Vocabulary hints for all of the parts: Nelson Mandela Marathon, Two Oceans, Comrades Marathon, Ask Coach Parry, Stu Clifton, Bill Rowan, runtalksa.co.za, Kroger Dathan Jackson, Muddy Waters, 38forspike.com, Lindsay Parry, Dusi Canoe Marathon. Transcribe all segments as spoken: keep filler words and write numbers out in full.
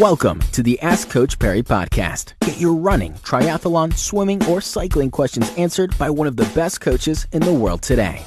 Welcome to the Ask Coach Parry podcast. Get your running, triathlon, swimming, or cycling questions answered by one of the best coaches in the world today.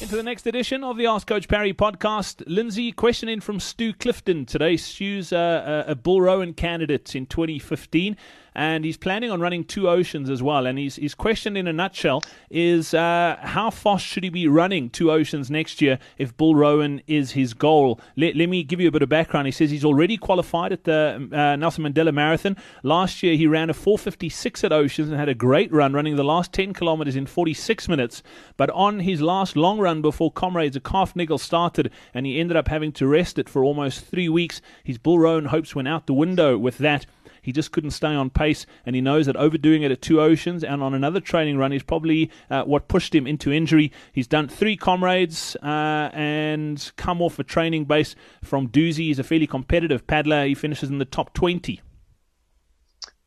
Into the next edition of the Ask Coach Parry podcast. Lindsay, question in from Stu Clifton today. Stu's uh, a Bill Rowan candidate in twenty fifteen, and he's planning on running Two Oceans as well. And his, his question in a nutshell is, uh, how fast should he be running Two Oceans next year if Bill Rowan is his goal? Let, let me give you a bit of background. He says he's already qualified at the uh, Nelson Mandela Marathon. Last year he ran a four fifty-six at Oceans and had a great run, running the last ten kilometers in forty-six minutes. But on his last long run before Comrades, a calf niggle started and he ended up having to rest it for almost three weeks. His Bill Rowan hopes went out the window with that. He just couldn't stay on pace, and he knows that overdoing it at Two Oceans and on another training run is probably uh, what pushed him into injury. He's done three Comrades uh, and come off a training base from Dusi. He's a fairly competitive paddler. He finishes in the top twenty.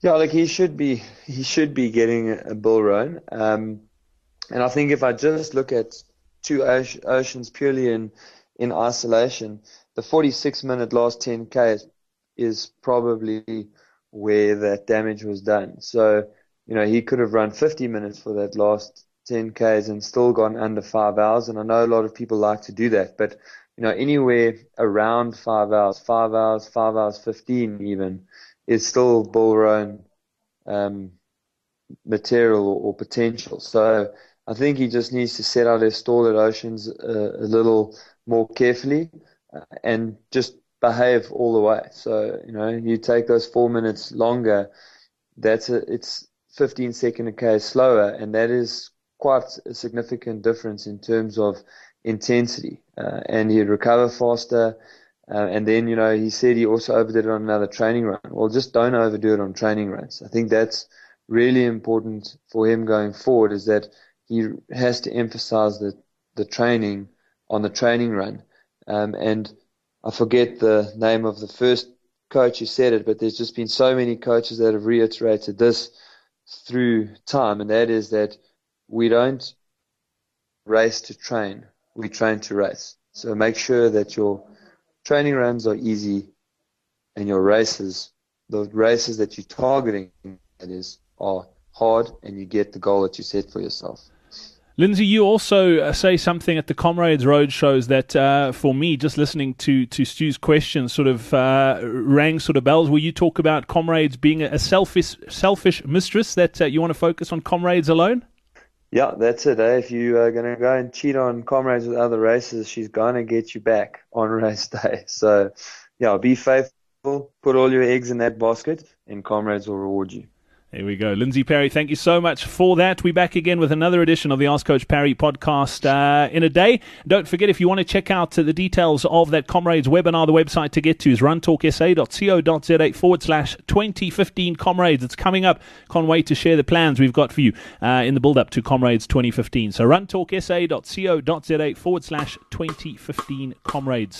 Yeah, like he should be, he should be getting a Bill Rowan. Um, and I think if I just look at Two Oceans purely in, in isolation, the forty-six minute last ten K is, is probably where that damage was done. So, you know, he could have run fifty minutes for that last ten Ks and still gone under five hours. And I know a lot of people like to do that, but, you know, anywhere around five hours, five hours, five hours, fifteen even, is still Bill Rowan um, material or, or potential. So, I think he just needs to set out his stall at Oceans uh, a little more carefully uh, and just behave all the way. So, you know, you take those four minutes longer, that's a, it's fifteen second a K slower, and that is quite a significant difference in terms of intensity. Uh, and he'd recover faster. Uh, and then, you know, he said he also overdid it on another training run. Well, just don't overdo it on training runs. I think that's really important for him going forward, is that he has to emphasize the, the training on the training run. Um, and I forget the name of the first coach who said it, but there's just been so many coaches that have reiterated this through time, and that is that we don't race to train, we train to race. So make sure that your training runs are easy and your races, the races that you're targeting, that is, are hard, and you get the goal that you set for yourself. Lindsay, you also say something at the Comrades Road shows that, uh, for me, just listening to, to Stu's question sort of uh, rang sort of bells, where you talk about Comrades being a selfish selfish mistress, that uh, you want to focus on Comrades alone? Yeah, that's it. Eh? If you are going to go and cheat on Comrades with other races, she's going to get you back on race day. So, yeah, be faithful, put all your eggs in that basket, and Comrades will reward you. There we go. Lindsay Parry, thank you so much for that. We're back again with another edition of the Ask Coach Parry podcast uh, in a day. Don't forget, if you want to check out the details of that Comrades webinar, the website to get to is runtalksa.co.za forward slash 2015 Comrades. It's coming up. Can't wait to share the plans we've got for you uh, in the build-up to Comrades twenty fifteen. So runtalksa.co.za forward slash 2015 Comrades.